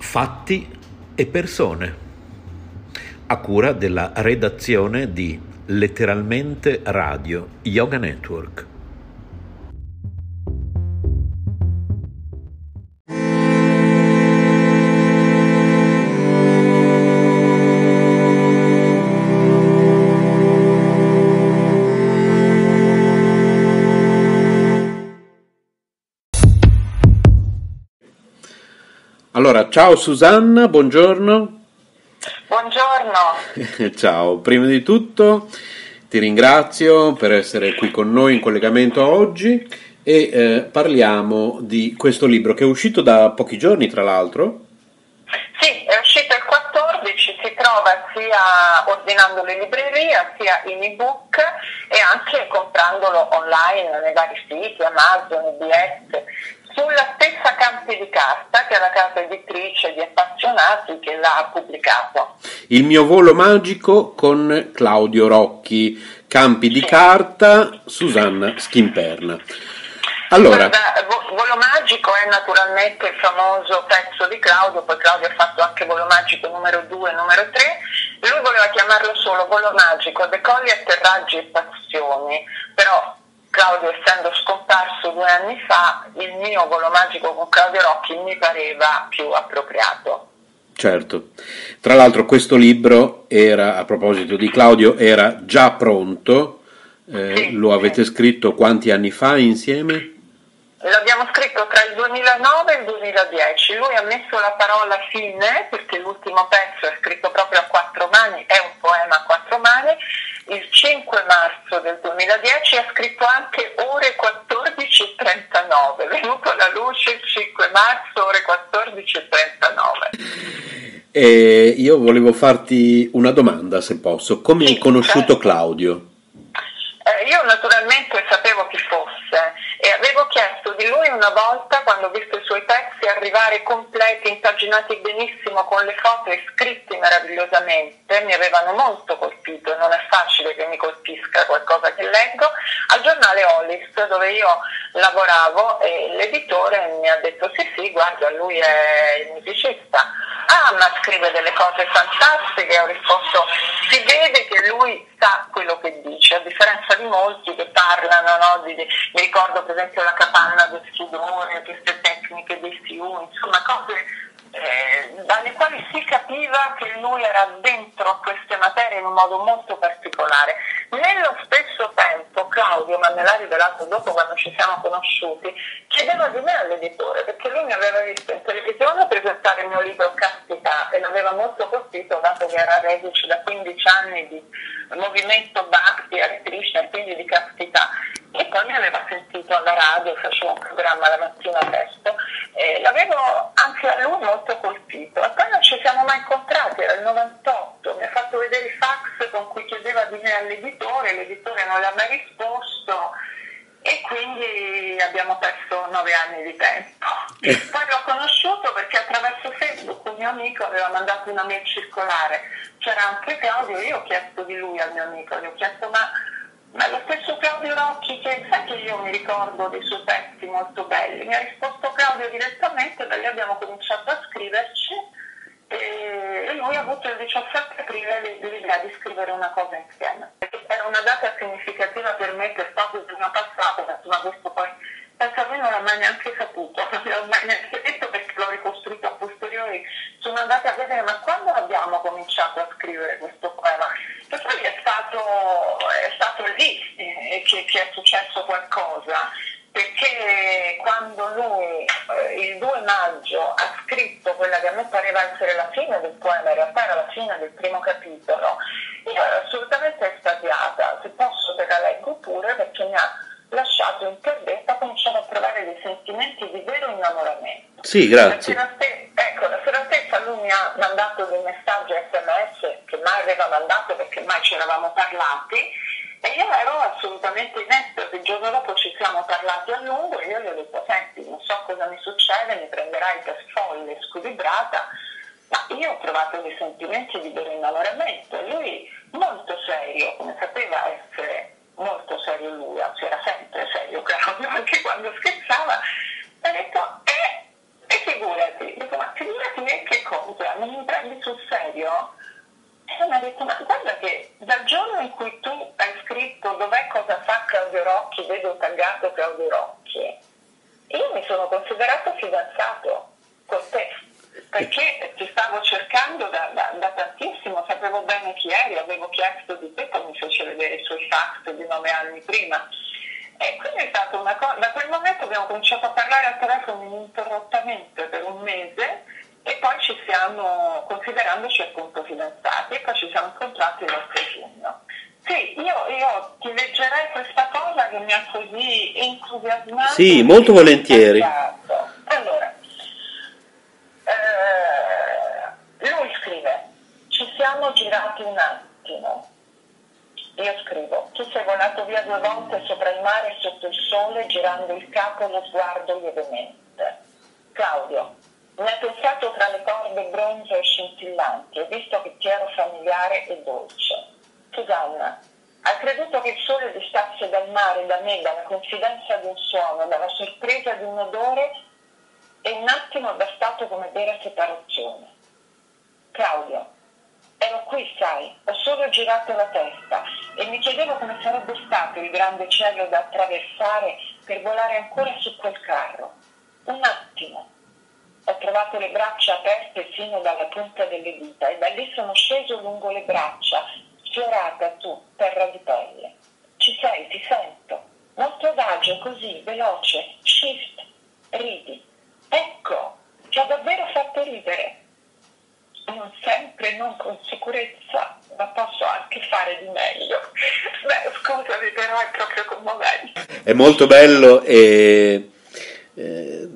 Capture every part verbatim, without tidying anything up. Fatti e persone, a cura della redazione di Letteralmente Radio Yoga Network. Allora, ciao Susanna, buongiorno. Buongiorno. Ciao, prima di tutto ti ringrazio per essere qui con noi in collegamento oggi e eh, parliamo di questo libro che è uscito da pochi giorni, tra l'altro. Sì, è uscito il quattordici, si trova sia ordinando le librerie, sia in ebook e anche comprandolo online nei vari siti, Amazon, E B S. Sulla stessa Campi di Carta, che è la casa editrice di appassionati che l'ha pubblicato. Il mio volo magico con Claudio Rocchi, Campi di sì. Carta, Susanna Schimperna. Allora, guarda, Volo Magico è naturalmente il famoso pezzo di Claudio, poi Claudio ha fatto anche Volo Magico numero due e numero tre, lui voleva chiamarlo solo Volo Magico, decolli, atterraggi e passioni, però Claudio, essendo scomparso due anni fa, il mio Volo Magico con Claudio Rocchi mi pareva più appropriato. Certo, tra l'altro questo libro era, a proposito di Claudio, era già pronto, eh, sì, lo avete sì. scritto quanti anni fa insieme? L'abbiamo scritto tra il duemilanove e il duemiladieci, lui ha messo la parola fine perché l'ultimo pezzo è scritto proprio a quattro mani, è un poema a quattro mani, il cinque marzo del duemiladieci ha scritto anche ore quattordici e trentanove, è venuto alla luce il cinque marzo ore quattordici e trentanove. E io volevo farti una domanda, se posso, come sì, hai conosciuto certo. Claudio? Eh, io naturalmente sapevo chi fosse e avevo chiesto di lui una volta, quando ho visto i suoi pezzi arrivare completi, impaginati benissimo, con le foto e scritti meravigliosamente, mi avevano molto colpito, non è facile che mi colpisca qualcosa che leggo, al giornale Olis dove io lavoravo, e l'editore mi ha detto sì sì, guarda, lui è il musicista. Ah, ma scrive delle cose fantastiche, ho risposto, si vede che lui sa quello che dice, a differenza di molti che parlano, no? Di, mi ricordo per esempio la capanna del sudore, queste tecniche dei fiumi, insomma cose eh, dalle quali si capiva che lui era dentro a queste materie in un modo molto particolare. Nello stesso tempo Claudio, ma me l'ha rivelato dopo quando ci siamo conosciuti, chiedeva di me all'editore, perché lui mi aveva visto in televisione presentare il mio libro Caspita e l'aveva molto colpito, dato che era reduce da quindici anni di movimento Bhakti, Hare Krishna e quindi di Caspita, e poi mi aveva sentito alla radio, facevo un programma la mattina presto e l'avevo anche a lui molto colpito, e poi non ci siamo mai incontrati, era il novantotto, mi ha fatto vedere i fax con cui chiedeva di me all'editore, l'editore non l'ha mai risposto e quindi abbiamo perso nove anni di tempo. Eh. Poi l'ho conosciuto perché attraverso Facebook un mio amico aveva mandato una mail circolare, c'era anche Claudio, io ho chiesto di lui al mio amico, gli ho chiesto ma, ma lo stesso Claudio Rocchi, che sai che io mi ricordo dei suoi pezzi molto belli, mi ha risposto Claudio direttamente, da lì abbiamo cominciato a scriverci e lui ha avuto il diciassette aprile l'idea di scrivere una cosa insieme. Era una data significativa per me che è stato il giorno passato, ma questo poi penso a me non l'ha mai neanche saputo, non l'ho mai neanche detto perché l'ho ricostruito a posteriori. Sono andata a vedere ma quando abbiamo cominciato a scrivere questo poema? E poi è stato, è stato lì eh, che, che è successo qualcosa, perché quando lui eh, il due maggio ha scritto quella che a me pareva essere la fine del poema, in realtà era la fine del primo capitolo, io ero assolutamente estasiata, se posso te la leggo pure perché mi ha lasciato interdetta, cominciavo a provare dei sentimenti Sì, grazie. La sorate- ecco, la sera stessa lui mi ha mandato dei messaggi esse emme esse che mai aveva mandato perché mai ci eravamo parlati. E io ero assolutamente inetto, il giorno dopo ci siamo parlati a lungo e io gli ho detto: senti, non so cosa mi succede, mi prenderai per folle, squilibrata, ma io ho provato dei sentimenti di disinnamoramento. E lui, molto serio, come sapeva essere molto serio lui, anzi era sempre serio Claudio, anche quando scherzava, mi ha detto: eh, e figurati, dico, ma figurati che cosa, non mi prendi sul serio? E mi ha detto: ma guarda che dal giorno in cui tu hai scritto dov'è cosa fa Claudio Rocchi, vedo taggato Claudio Rocchi, io mi sono considerato fidanzato con te, perché ti stavo cercando da, da, da tantissimo, sapevo bene chi eri, avevo chiesto di te, poi mi fece vedere i suoi fax di nove anni prima. E quindi è stata una cosa, da quel momento abbiamo cominciato a parlare al telefono ininterrottamente per un mese. E poi ci siamo, considerandoci appunto fidanzati, e poi ci siamo incontrati il otto giugno. Sì, io, io ti leggerei questa cosa che mi ha così entusiasmato. Sì, molto volentieri. Allora, eh, lui scrive: ci siamo girati un attimo. Io scrivo: tu sei volato via due volte sopra il mare e sotto il sole, girando il capo e lo sguardo lievemente. Claudio: mi hai pensato tra le corde bronzo e scintillanti, ho visto che ti ero familiare e dolce. Susanna: hai creduto che il sole distasse dal mare, da me, dalla confidenza di un suono, dalla sorpresa di un odore, e un attimo è bastato come vera separazione. Claudio: ero qui, sai, ho solo girato la testa e mi chiedevo come sarebbe stato il grande cielo da attraversare per volare ancora su quel carro. Un attimo. Ho trovato le braccia aperte fino dalla punta delle dita e da lì sono sceso lungo le braccia, sfiorata tu, terra di pelle. Ci sei, ti sento. Molto adagio, così, veloce, shift, ridi. Ecco, ti ha davvero fatto ridere. Non sempre, non con sicurezza, ma posso anche fare di meglio. Beh, scusami, però è proprio commovente. È molto bello e... Eh...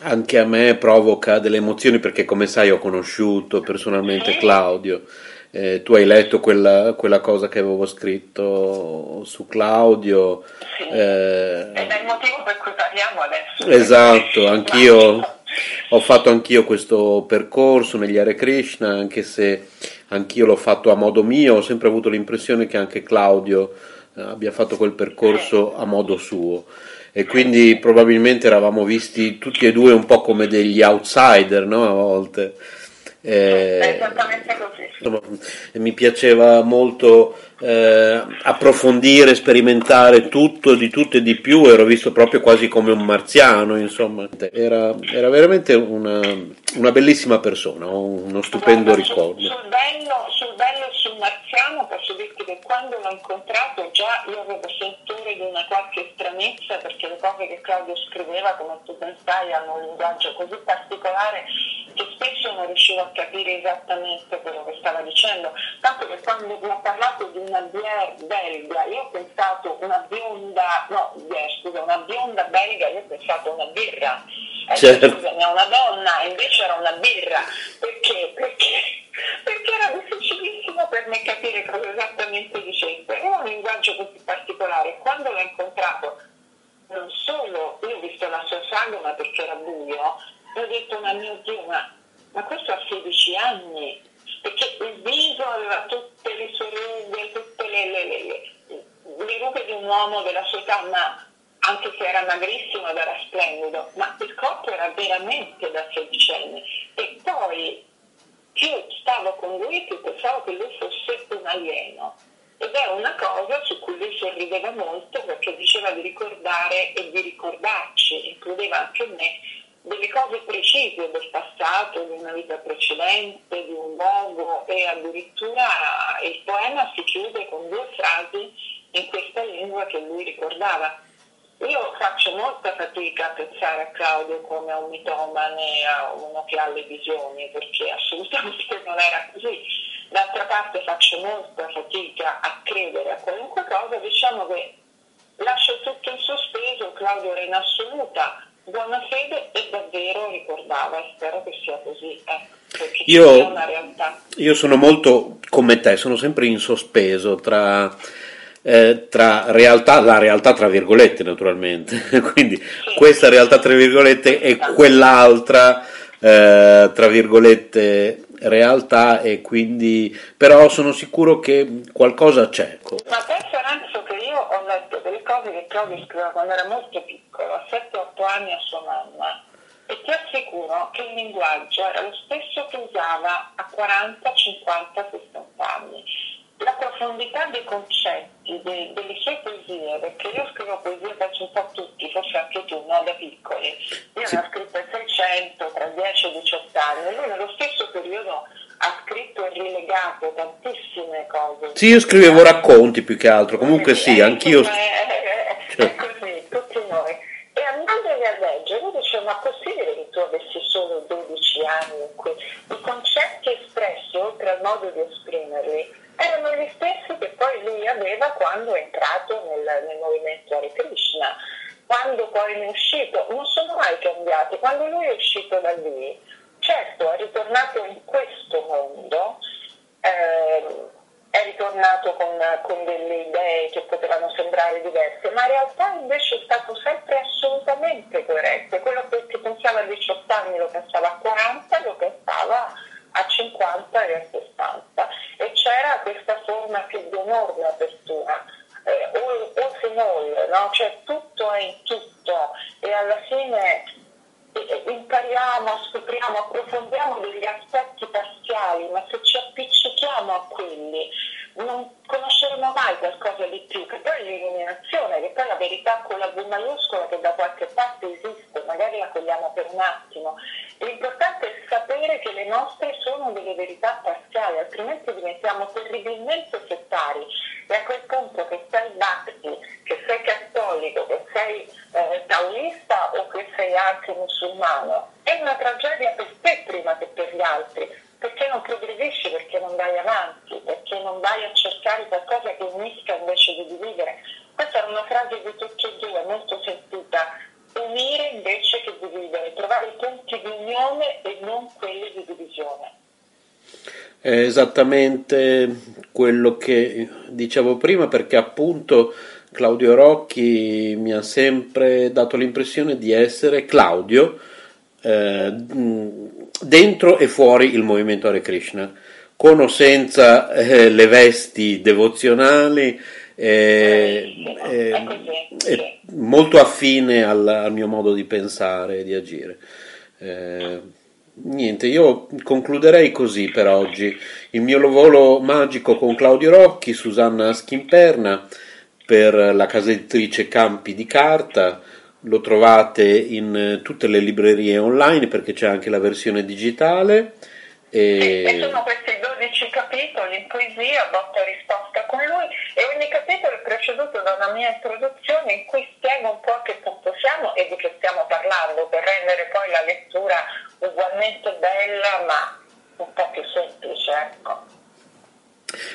Anche a me provoca delle emozioni perché, come sai, ho conosciuto personalmente Claudio. Eh, tu hai letto quella, quella cosa che avevo scritto su Claudio. Sì. Eh, ed è il motivo per cui parliamo adesso. Esatto, anch'io ho fatto anch'io questo percorso negli Hare Krishna, anche se anch'io l'ho fatto a modo mio, ho sempre avuto l'impressione che anche Claudio abbia fatto quel percorso a modo suo. E quindi probabilmente eravamo visti tutti e due un po' come degli outsider, no? A volte. Eh, È esattamente così. Insomma, mi piaceva molto eh, approfondire, sperimentare tutto, di tutto e di più, ero visto proprio quasi come un marziano, insomma. Era, era veramente una, una bellissima persona, uno stupendo ricordo. Sul bello, sul bello e sul marziano posso dirti che quando l'ho incontrato già io avevo sentore di una qualche stranezza, perché le cose che Claudio scriveva, come tu ben sai, hanno un linguaggio così particolare che spesso non riuscivo a capire esattamente quello che stava dicendo, tanto che quando mi ha parlato di una bier belga, io ho pensato una bionda, no, bier, scusa, una bionda belga, io ho pensato una birra, eh, certo. Scusami, una donna, invece era una birra, perché? Perché? Perché era difficilissimo per me capire cosa esattamente dicesse, era un linguaggio così particolare, quando l'ho incontrato, non solo, io ho visto la sua sagoma perché era buio, ho detto: ma mio Dio, ma, ma questo ha sedici anni, perché il viso aveva tutte le sue rughe, tutte le, le, le, le, le rughe di un uomo della sua età, ma anche se era magrissimo ed era splendido, ma il corpo era veramente da sedicenne. E poi io stavo con lui e pensavo che lui fosse un alieno, ed è una cosa su cui lui sorrideva molto, perché diceva di ricordare e di ricordarci, includeva anche me, delle cose precise del passato, di una vita precedente, di un luogo, e addirittura il poema si chiude con due frasi in questa lingua che lui ricordava. Io faccio molta fatica a pensare a Claudio come a un mitomane, a uno che ha le visioni, perché assolutamente non era così. D'altra parte faccio molta fatica a credere a qualunque cosa, diciamo che lascio tutto in sospeso, Claudio era in assoluta buona fede e davvero ricordava, e spero che sia così, eh. Io, io sono molto, come te, sono sempre in sospeso tra, eh, tra realtà, la realtà tra virgolette naturalmente, quindi sì, questa realtà tra virgolette e quell'altra eh, tra virgolette realtà, e quindi però sono sicuro che qualcosa c'è. Ma penso, Renzo, che io ho letto delle cose che Claudio scriveva quando era molto piccolo, a sette otto anni, a sua mamma, e ti assicuro che il linguaggio era lo stesso che usava a quaranta, cinquanta, sessanta anni. La profondità dei concetti, dei, delle sue poesie, perché io scrivo poesie, faccio un po' tutti, forse anche tu, no, da piccoli. Io sì, ne ho scritte seicento tra dieci e diciotto anni, lui nello stesso periodo ha scritto e rilegato tantissime cose. Sì, io scrivevo racconti più che altro, comunque sì, sì, anch'io. È, è, cioè, è così, tutti noi. E andandoli a leggere, lui dice, ma possibile che tu avessi solo dodici anni in cui i concetti espressi, oltre al modo di esprimerli, erano gli stessi che poi lui aveva quando è entrato nel, nel movimento Hare Krishna, quando poi è uscito, non sono mai cambiati. Quando lui è uscito da lì, certo è ritornato in questo mondo, eh, è ritornato con, con delle idee che potevano sembrare diverse, ma in realtà invece è stato sempre assolutamente coerente. Quello che pensava a diciotto anni lo pensava a quaranta, lo pensava a cinquanta e a sessanta, e c'era questa forma più di enorme apertura, eh, all, all in all, no? Cioè tutto è in tutto, e alla fine eh, impariamo, scopriamo, approfondiamo degli aspetti parziali, ma se ci appiccichiamo a quelli non conosceremo mai qualcosa di più, che poi è l'illuminazione, che poi è la verità con la V maiuscola, che da qualche parte esiste, magari la cogliamo per un attimo. L'importante è sapere che le nostre sono delle verità parziali, altrimenti diventiamo terribilmente settari, e a quel punto, che sei bhakti, che sei cattolico, che sei eh, taoista o che sei anche musulmano, è una tragedia per te prima che per gli altri, perché non progredisci, perché non vai avanti, perché non vai a cercare qualcosa che unisca invece di dividere. Questa è una frase di tutti e due, molto sentita: unire invece che dividere, trovare i punti di unione e non quelli di divisione. È esattamente quello che dicevo prima, perché appunto Claudio Rocchi mi ha sempre dato l'impressione di essere Claudio eh, dentro e fuori il movimento Hare Krishna, con o senza eh, le vesti devozionali, eh, eh, eh, molto affine al, al mio modo di pensare e di agire. Eh, niente, io concluderei così per oggi il mio lavoro magico con Claudio Rocchi, Susanna Schimperna per la casa editrice Campi di Carta. Lo trovate in tutte le librerie online, perché c'è anche la versione digitale. E, e sono questi dodici capitoli in poesia, botta e risposta con lui, e ogni capitolo è preceduto da una mia introduzione in cui spiego un po' a che punto siamo e di che stiamo parlando, per rendere poi la lettura ugualmente bella ma un po' più semplice, ecco.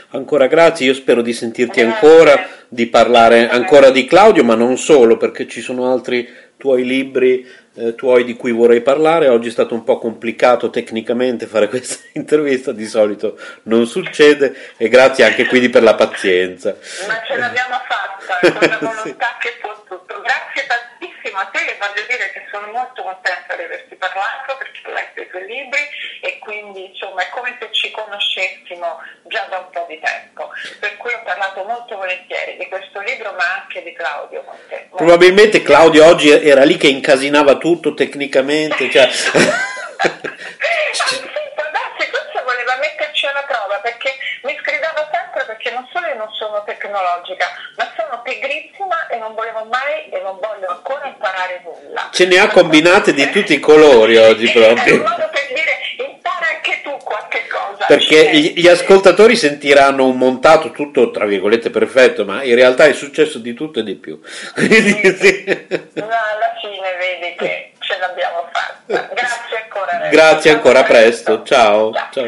Ancora grazie, io spero di sentirti ancora, di parlare ancora di Claudio, ma non solo, perché ci sono altri tuoi libri eh, tuoi di cui vorrei parlare. Oggi è stato un po' complicato tecnicamente fare questa intervista, di solito non succede, e grazie anche quindi per la pazienza. Ma ce l'abbiamo fatta, con la volontà che può tutto. Grazie tantissimo a te, e voglio dire che sono molto contenta di averti parlato, perché ho letto i tuoi libri, e quindi insomma è come se ci conoscessimo già da un po' di tempo, per cui ho parlato molto volentieri di questo libro, ma anche di Claudio con te. Probabilmente Claudio oggi era lì che incasinava tutto tecnicamente, cioè forse voleva metterci alla prova, perché mi sgridava sempre, perché non solo io non sono tecnologica, ma sono pigrissima e non volevo mai e non voglio ancora imparare nulla. Ce ne ha combinate di tutti i colori oggi, proprio. È un modo per dire: impara anche tu qualche cosa. Perché gli ascoltatori sentiranno un montato tutto tra virgolette perfetto, ma in realtà è successo di tutto e di più. Quindi, sì, sì. No, alla fine vedi che ce l'abbiamo fatta. Grazie ancora. Ragazzi. Grazie ancora, a presto. Ciao. Ciao. Ciao.